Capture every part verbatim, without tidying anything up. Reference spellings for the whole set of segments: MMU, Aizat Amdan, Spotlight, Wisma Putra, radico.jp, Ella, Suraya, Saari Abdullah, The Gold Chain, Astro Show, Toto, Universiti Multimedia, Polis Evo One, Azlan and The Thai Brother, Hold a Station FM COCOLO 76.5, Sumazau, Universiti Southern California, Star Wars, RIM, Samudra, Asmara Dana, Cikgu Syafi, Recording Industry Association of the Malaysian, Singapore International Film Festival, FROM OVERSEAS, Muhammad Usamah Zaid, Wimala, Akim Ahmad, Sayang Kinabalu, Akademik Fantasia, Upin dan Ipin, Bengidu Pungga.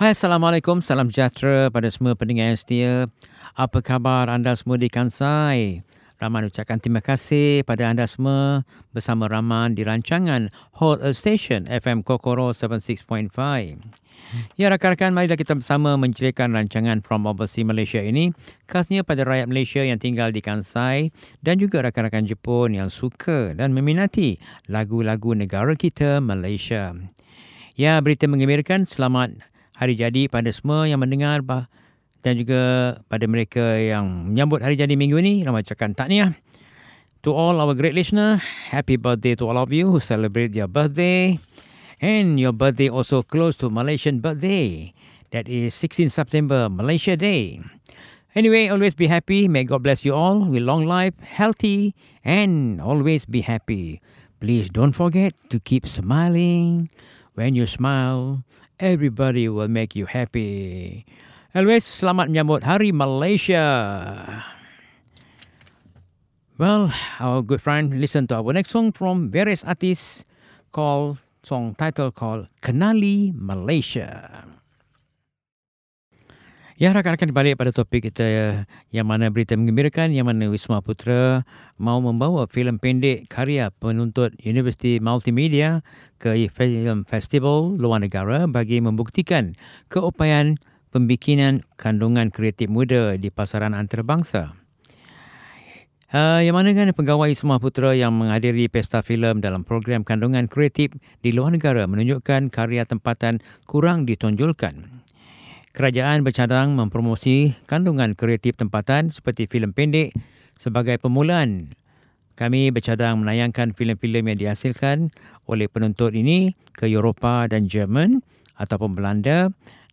Hai, Assalamualaikum. Salam sejahtera pada semua pendengar yang setia. Apa khabar anda semua di Kansai? Rahman ucapkan terima kasih pada anda semua bersama Rahman di rancangan Hold a Station F M COCOLO seventy-six point five. Ya, rakan-rakan, marilah kita bersama menjelirkan rancangan From Overseas Malaysia ini khasnya pada rakyat Malaysia yang tinggal di Kansai dan juga rakan-rakan Jepun yang suka dan meminati lagu-lagu negara kita, Malaysia. Ya, berita menggembirakan. Selamat hari jadi pada semua yang mendengar dan juga pada mereka yang menyambut hari jadi minggu ini. Ramai cakap tahniah. To all our great listeners, happy birthday to all of you who celebrate your birthday. And your birthday also close to Malaysian birthday. That is sixteenth September, Malaysia Day. Anyway, always be happy. May God bless you all with long life, healthy, and always be happy. Please don't forget to keep smiling. When you smile, everybody will make you happy. Always selamat menyambut Hari Malaysia. Well, our good friend, listen to our next song from various artists called, song title called Kenali Malaysia. Ya, rakan-rakan, balik pada topik kita yang mana berita menggembirakan, yang mana Wisma Putra mahu membawa filem pendek karya penuntut Universiti Multimedia ke Film Festival luar negara bagi membuktikan keupayaan pembikinan kandungan kreatif muda di pasaran antarabangsa. Uh, yang mana kan pegawai Wisma Putra yang menghadiri pesta filem dalam program kandungan kreatif di luar negara menunjukkan karya tempatan kurang ditonjolkan. Kerajaan bercadang mempromosi kandungan kreatif tempatan seperti filem pendek sebagai permulaan. Kami bercadang menayangkan filem-filem yang dihasilkan oleh penuntut ini ke Eropah dan Jerman ataupun Belanda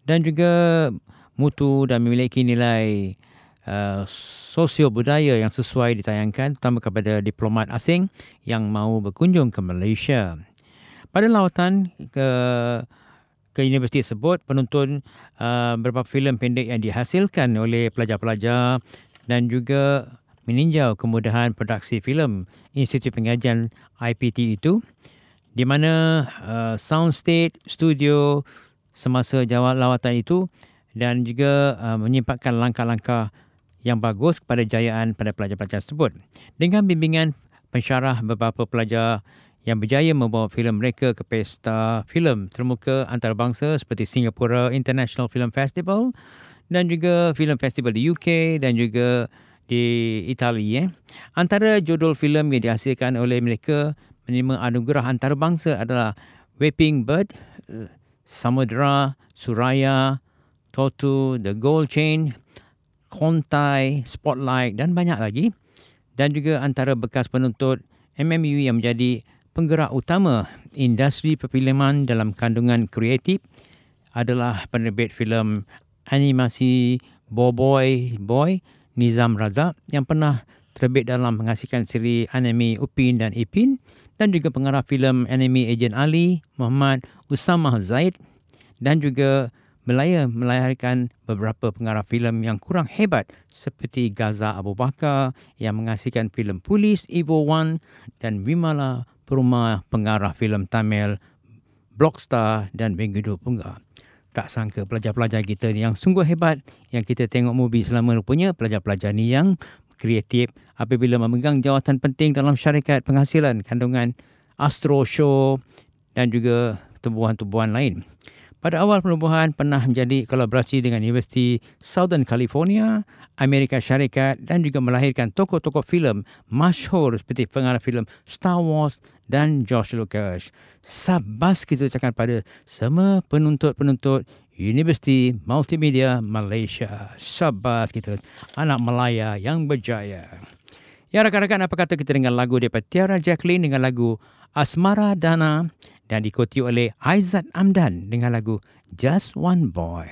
dan juga mutu dan memiliki nilai uh, sosio-budaya yang sesuai ditayangkan terutama kepada diplomat asing yang mahu berkunjung ke Malaysia. Pada lawatan ke ke universiti tersebut, penonton uh, beberapa filem pendek yang dihasilkan oleh pelajar-pelajar dan juga meninjau kemudahan produksi filem Institut Pengajian I P T itu di mana uh, soundstage studio semasa jawatan lawatan itu dan juga uh, menyempatkan langkah-langkah yang bagus kepada jayaan pada pelajar-pelajar tersebut. Dengan bimbingan pensyarah beberapa pelajar yang berjaya membawa filem mereka ke pesta filem termuka antarabangsa seperti Singapore International Film Festival dan juga filem festival di U K dan juga di Itali. Eh. Antara judul filem yang dihasilkan oleh mereka menerima anugerah antarabangsa adalah Weeping Bird, Samudra, Suraya, Toto, The Gold Chain, Kontai, Spotlight dan banyak lagi. Dan juga antara bekas penuntut M M U yang menjadi penggerak utama industri perfilman dalam kandungan kreatif adalah penerbit filem animasi Boy Boy Nizam Razak yang pernah terbit dalam menghasilkan siri anime Upin dan Ipin dan juga pengarah filem anime Ejen Ali, Muhammad Usamah Zaid dan juga Melaya melahirkan beberapa pengarah filem yang kurang hebat seperti Gaza Abu Bakar yang menghasilkan filem Polis Evo One dan Wimala perumah pengarah filem Tamil, Blockstar dan Bengidu Pungga. Tak sangka pelajar-pelajar kita ni yang sungguh hebat yang kita tengok movie selama rupanya pelajar-pelajar ni yang kreatif apabila memegang jawatan penting dalam syarikat penghasilan kandungan Astro Show dan juga tubuhan-tubuhan lain. Pada awal penubuhan pernah menjadi kolaborasi dengan Universiti Southern California, Amerika Syarikat dan juga melahirkan tokoh-tokoh filem masyhur seperti pengarah filem Star Wars dan George Lucas. Sabas kita ucapkan pada semua penuntut-penuntut Universiti Multimedia Malaysia. Sabas kita, anak Malaya yang berjaya. Ya, rakan-rakan, apa kata kita dengan lagu daripada Tiara Jacqueline dengan lagu Asmara Dana dan diikuti oleh Aizat Amdan dengan lagu Just One Boy.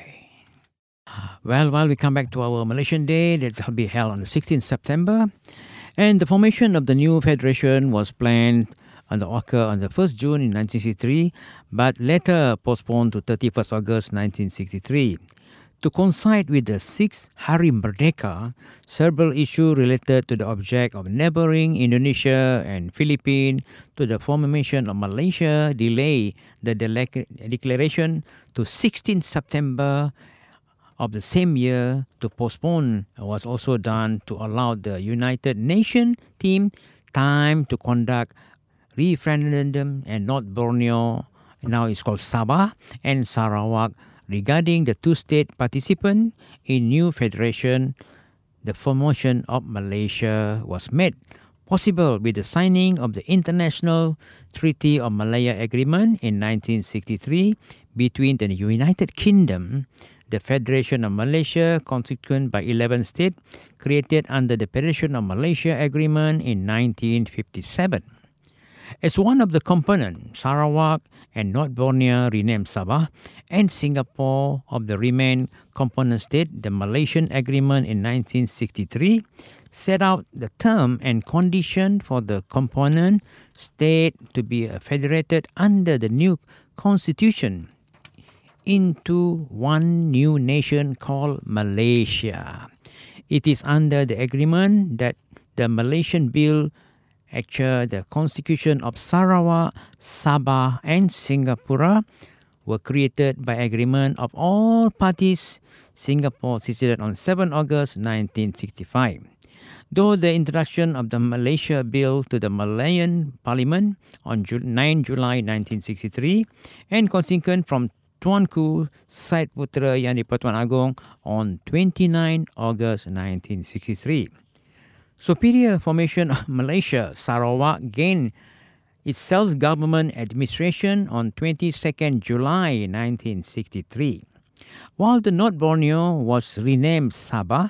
Well, while we come back to our Malaysian Day that will be held on the sixteenth September, and the formation of the new federation was planned on the occur on the first of June in nineteen sixty-three, but later postponed to thirty-first of August nineteen sixty-three. To coincide with the sixth Hari Merdeka, several issues related to the object of neighboring Indonesia and Philippines to the formation of Malaysia delay the declaration to sixteenth September of the same year to postpone was also done to allow the United Nations team time to conduct referendum and North Borneo, now it's called Sabah, and Sarawak regarding the two-state participant in new federation. The formation of Malaysia was made possible with the signing of the International Treaty of Malaya Agreement in nineteen sixty-three between the United Kingdom, the Federation of Malaysia, constituted by eleven states, created under the Federation of Malaysia Agreement in nineteen fifty-seven. As one of the components, Sarawak and North Borneo renamed Sabah and Singapore of the remain component state, the Malaysian Agreement in nineteen sixty-three set out the term and condition for the component state to be federated under the new constitution into one new nation called Malaysia. It is under the agreement that the Malaysian bill actually, the constitution of Sarawak, Sabah, and Singapura were created by agreement of all parties. Singapore seceded on seventh of August nineteen sixty-five. Though the introduction of the Malaysia Bill to the Malayan Parliament on ninth of July nineteen sixty-three and consequent from Tuanku Sri Putra yang di-Pertuan Agong on twenty-ninth of August nineteen sixty-three. Superior formation of Malaysia, Sarawak gained its self-government administration on twenty-second of July nineteen sixty-three. While the North Borneo was renamed Sabah,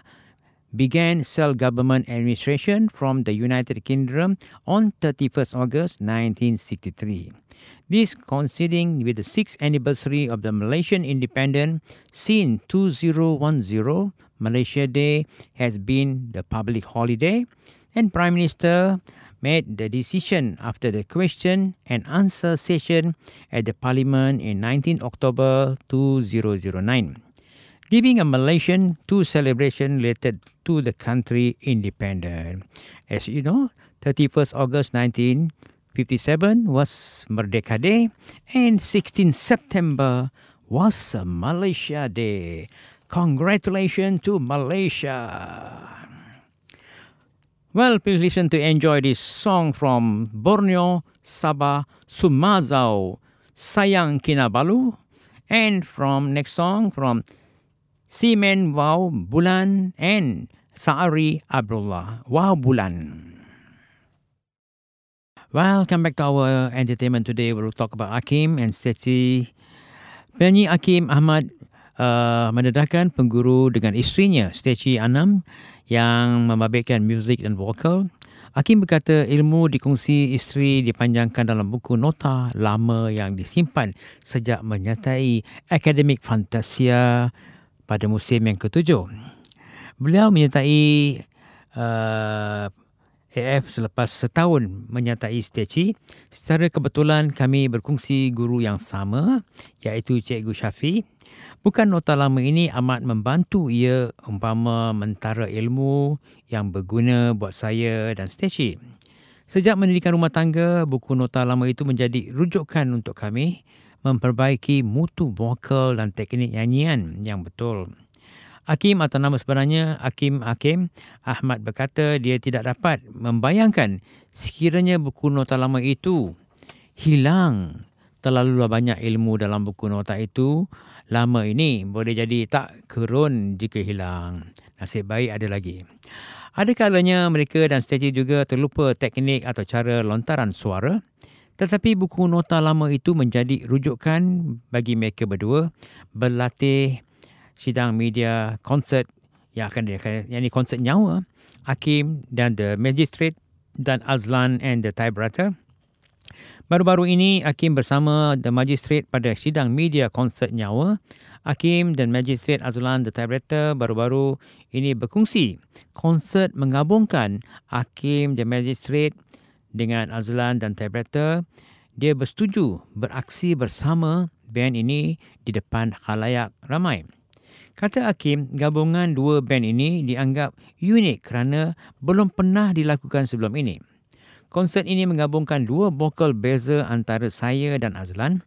began self-government administration from the United Kingdom on thirty-first of August nineteen sixty-three. This coinciding with the sixth anniversary of the Malaysian independence since two thousand ten, Malaysia Day has been the public holiday, and Prime Minister made the decision after the question and answer session at the Parliament in nineteenth of October two thousand nine, giving a Malaysian two celebration related to the country independence. As you know, thirty-first of August nineteen fifty-seven was Merdeka Day, and sixteenth of September was Malaysia Day. Congratulations to Malaysia. Well, please listen to enjoy this song from Borneo, Sabah, Sumazau, Sayang Kinabalu, and from next song from Simen Wau Bulan and Saari Abdullah, Wau Bulan. Welcome back to our entertainment today. We'll talk about Akim and Seteci. Penyanyi Akim Ahmad uh, mendedahkan pengguru dengan istrinya Seteci Anam yang membabitkan muzik dan vokal. Akim berkata ilmu dikongsi isteri dipanjangkan dalam buku nota lama yang disimpan sejak menyertai akademik Fantasia pada musim yang ketujuh. Beliau menyertai uh, A F selepas setahun menyertai Seteci. Secara kebetulan kami berkongsi guru yang sama iaitu Cikgu Syafi. Bukan nota lama ini amat membantu ia umpama mentara ilmu yang berguna buat saya dan Seteci. Sejak mendirikan rumah tangga, buku nota lama itu menjadi rujukan untuk kami memperbaiki mutu vokal dan teknik nyanyian yang betul. Akim atau nama sebenarnya Akim Akim Ahmad berkata dia tidak dapat membayangkan sekiranya buku nota lama itu hilang. Terlalu banyak ilmu dalam buku nota itu lama ini boleh jadi tak kerun jika hilang. Nasib baik ada lagi. Ada kalanya mereka dan Seteci juga terlupa teknik atau cara lontaran suara. Tetapi buku nota lama itu menjadi rujukan bagi mereka berdua berlatih sidang media konsert yang akan diadakan, yakni konsert nyawa Akim dan The Magistrate dan Azlan and The Typewriter. Baru-baru ini Akim bersama The Magistrate pada sidang media konsert nyawa Akim dan Magistrate Azlan The Typewriter baru-baru ini berkongsi konsert menggabungkan Akim The Magistrate dengan Azlan dan Typewriter. Dia bersetuju beraksi bersama band ini di depan khalayak ramai. Kata Akim, gabungan dua band ini dianggap unik kerana belum pernah dilakukan sebelum ini. Konsert ini menggabungkan dua vokal beza antara saya dan Azlan.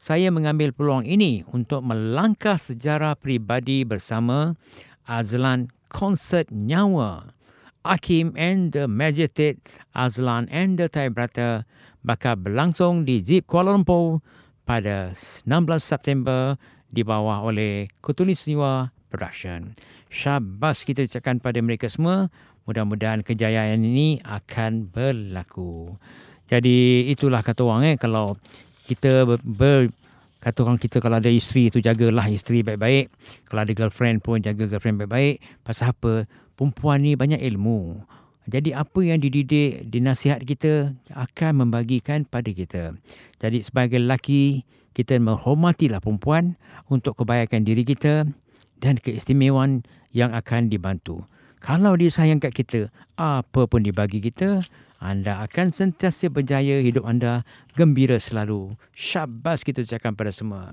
saya mengambil peluang ini untuk melangkah sejarah peribadi bersama Azlan Konsert Nyawa, Akim and the Magistrate, Azlan and the Thai Brother bakal berlangsung di Jeep Kuala Lumpur pada enam belas September di bawah oleh Kutulistiwa Production. Syabas kita ucapkan pada mereka semua. Mudah-mudahan kejayaan ini akan berlaku. Jadi itulah kata orang eh kalau kita ber, ber kata orang kita kalau ada isteri tu jagalah isteri baik-baik. Kalau ada girlfriend pun jaga girlfriend baik-baik. Pasal apa? Perempuan ni banyak ilmu. Jadi apa yang dididik, dinasihat kita akan membagikan pada kita. Jadi sebagai lelaki kita menghormatilah perempuan untuk kebaikan diri kita dan keistimewaan yang akan dibantu. Kalau dia sayang kat kita, apa pun dibagi kita, anda akan sentiasa berjaya, hidup anda gembira selalu. Syabas kita ucapkan pada semua.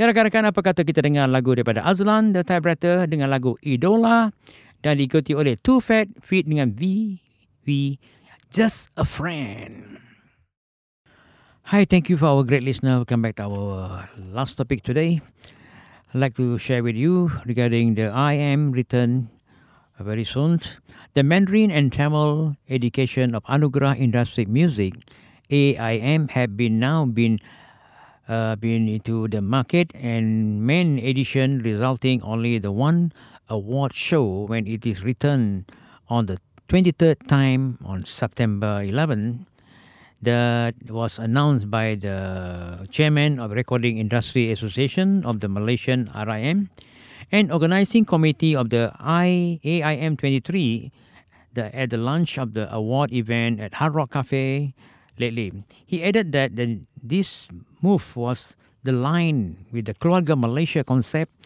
Ya rakan-rakan, apa kata kita dengar lagu daripada Azlan The Thai Brother dengan lagu Idola dan diikuti oleh Too Fat Fit dengan V V Just a Friend. Hi, thank you for our great listener. Welcome back to our last topic today. I'd like to share with you regarding the I M written very soon. The Mandarin and Tamil edition of Anugerah Industry Music (A I M) have been now been uh, been into the market, and main edition resulting only the one award show when it is returned on the twenty-third time on September eleventh. That was announced by the chairman of Recording Industry Association of the Malaysian R I M. And organizing committee of the A I M twenty-three the, at the launch of the award event at Hard Rock Cafe lately. He added that the, this move was the line with the Keluarga Malaysia concept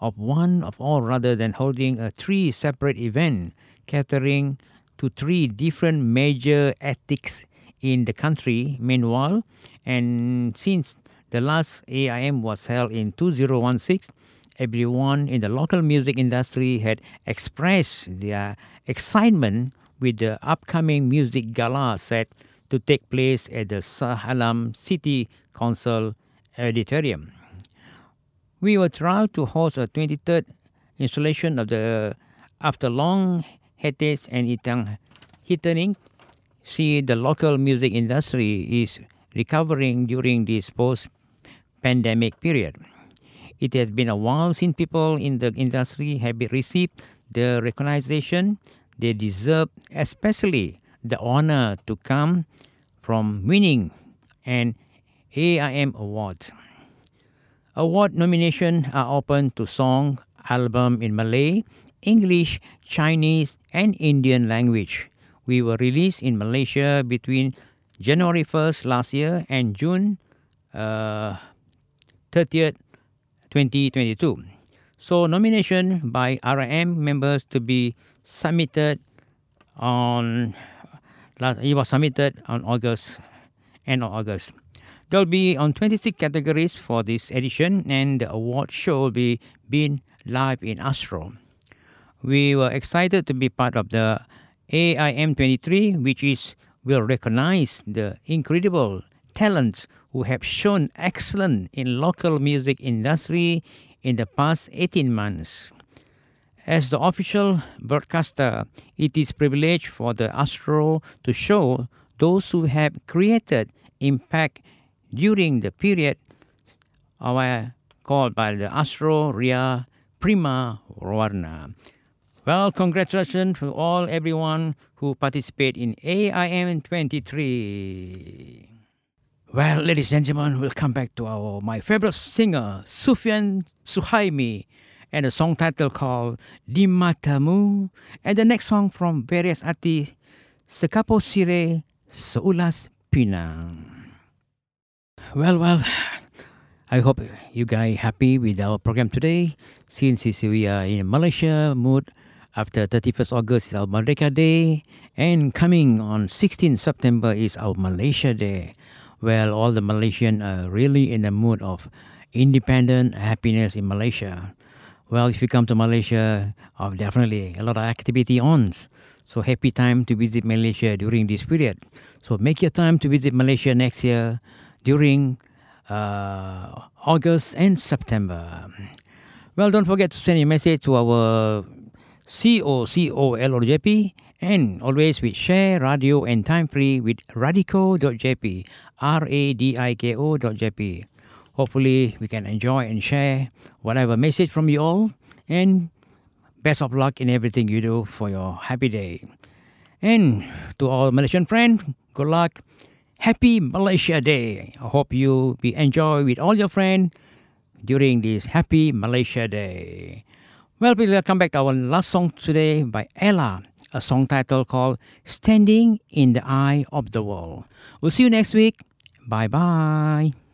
of one of all rather than holding a three separate event catering to three different major ethnics in the country. Meanwhile, and since the last A I M was held in two thousand sixteen, everyone in the local music industry had expressed their excitement with the upcoming music gala set to take place at the Sahalam City Council Auditorium. We were thrilled to host a twenty-third installation of the After Long Hiatus and Hitting. See, the local music industry is recovering during this post-pandemic period. It has been a while since people in the industry have received the recognition they deserve, especially the honor to come from winning an A I M award. Award nominations are open to song, album in Malay, English, Chinese, and Indian language. We were released in Malaysia between January first last year and June uh, thirtieth. twenty twenty-two. So nomination by R I M members to be submitted on last, it was submitted on August and on August. There will be on twenty-six categories for this edition, and the award show will be being live in Astro. We were excited to be part of the A I M twenty-three, which is will recognize the incredible talents who have shown excellence in local music industry in the past eighteen months. As the official broadcaster, it is privilege for the Astro to show those who have created impact during the period called by the Astro Ria Prima Warna. Well, congratulations to all everyone who participate in A I M twenty-three. Well, ladies and gentlemen, we'll come back to our my favorite singer, Sufyan Suhaimi, and a song title called Di Matamu, and the next song from various artists, Sekapo Sire Seulas Pinang. Well, well, I hope you guys happy with our program today. Since we are in Malaysia mood, after thirty-first August is our Merdeka Day, and coming on sixteenth September is our Malaysia Day. Well, all the Malaysians are really in the mood of independent happiness in Malaysia. Well, if you come to Malaysia, oh, definitely a lot of activity on. So happy time to visit Malaysia during this period. So make your time to visit Malaysia next year during uh, August and September. Well, don't forget to send a message to our C O C O L O J P, and always with share, radio, and time free with radiko dot j p, R A D I K O dot j p. Hopefully, we can enjoy and share whatever message from you all, and best of luck in everything you do for your happy day. And to our Malaysian friend, good luck. Happy Malaysia Day. I hope you be enjoy with all your friends during this Happy Malaysia Day. Well, we will come back to our last song today by Ella, a song title called Standing in the Eye of the World. We'll see you next week. Bye-bye.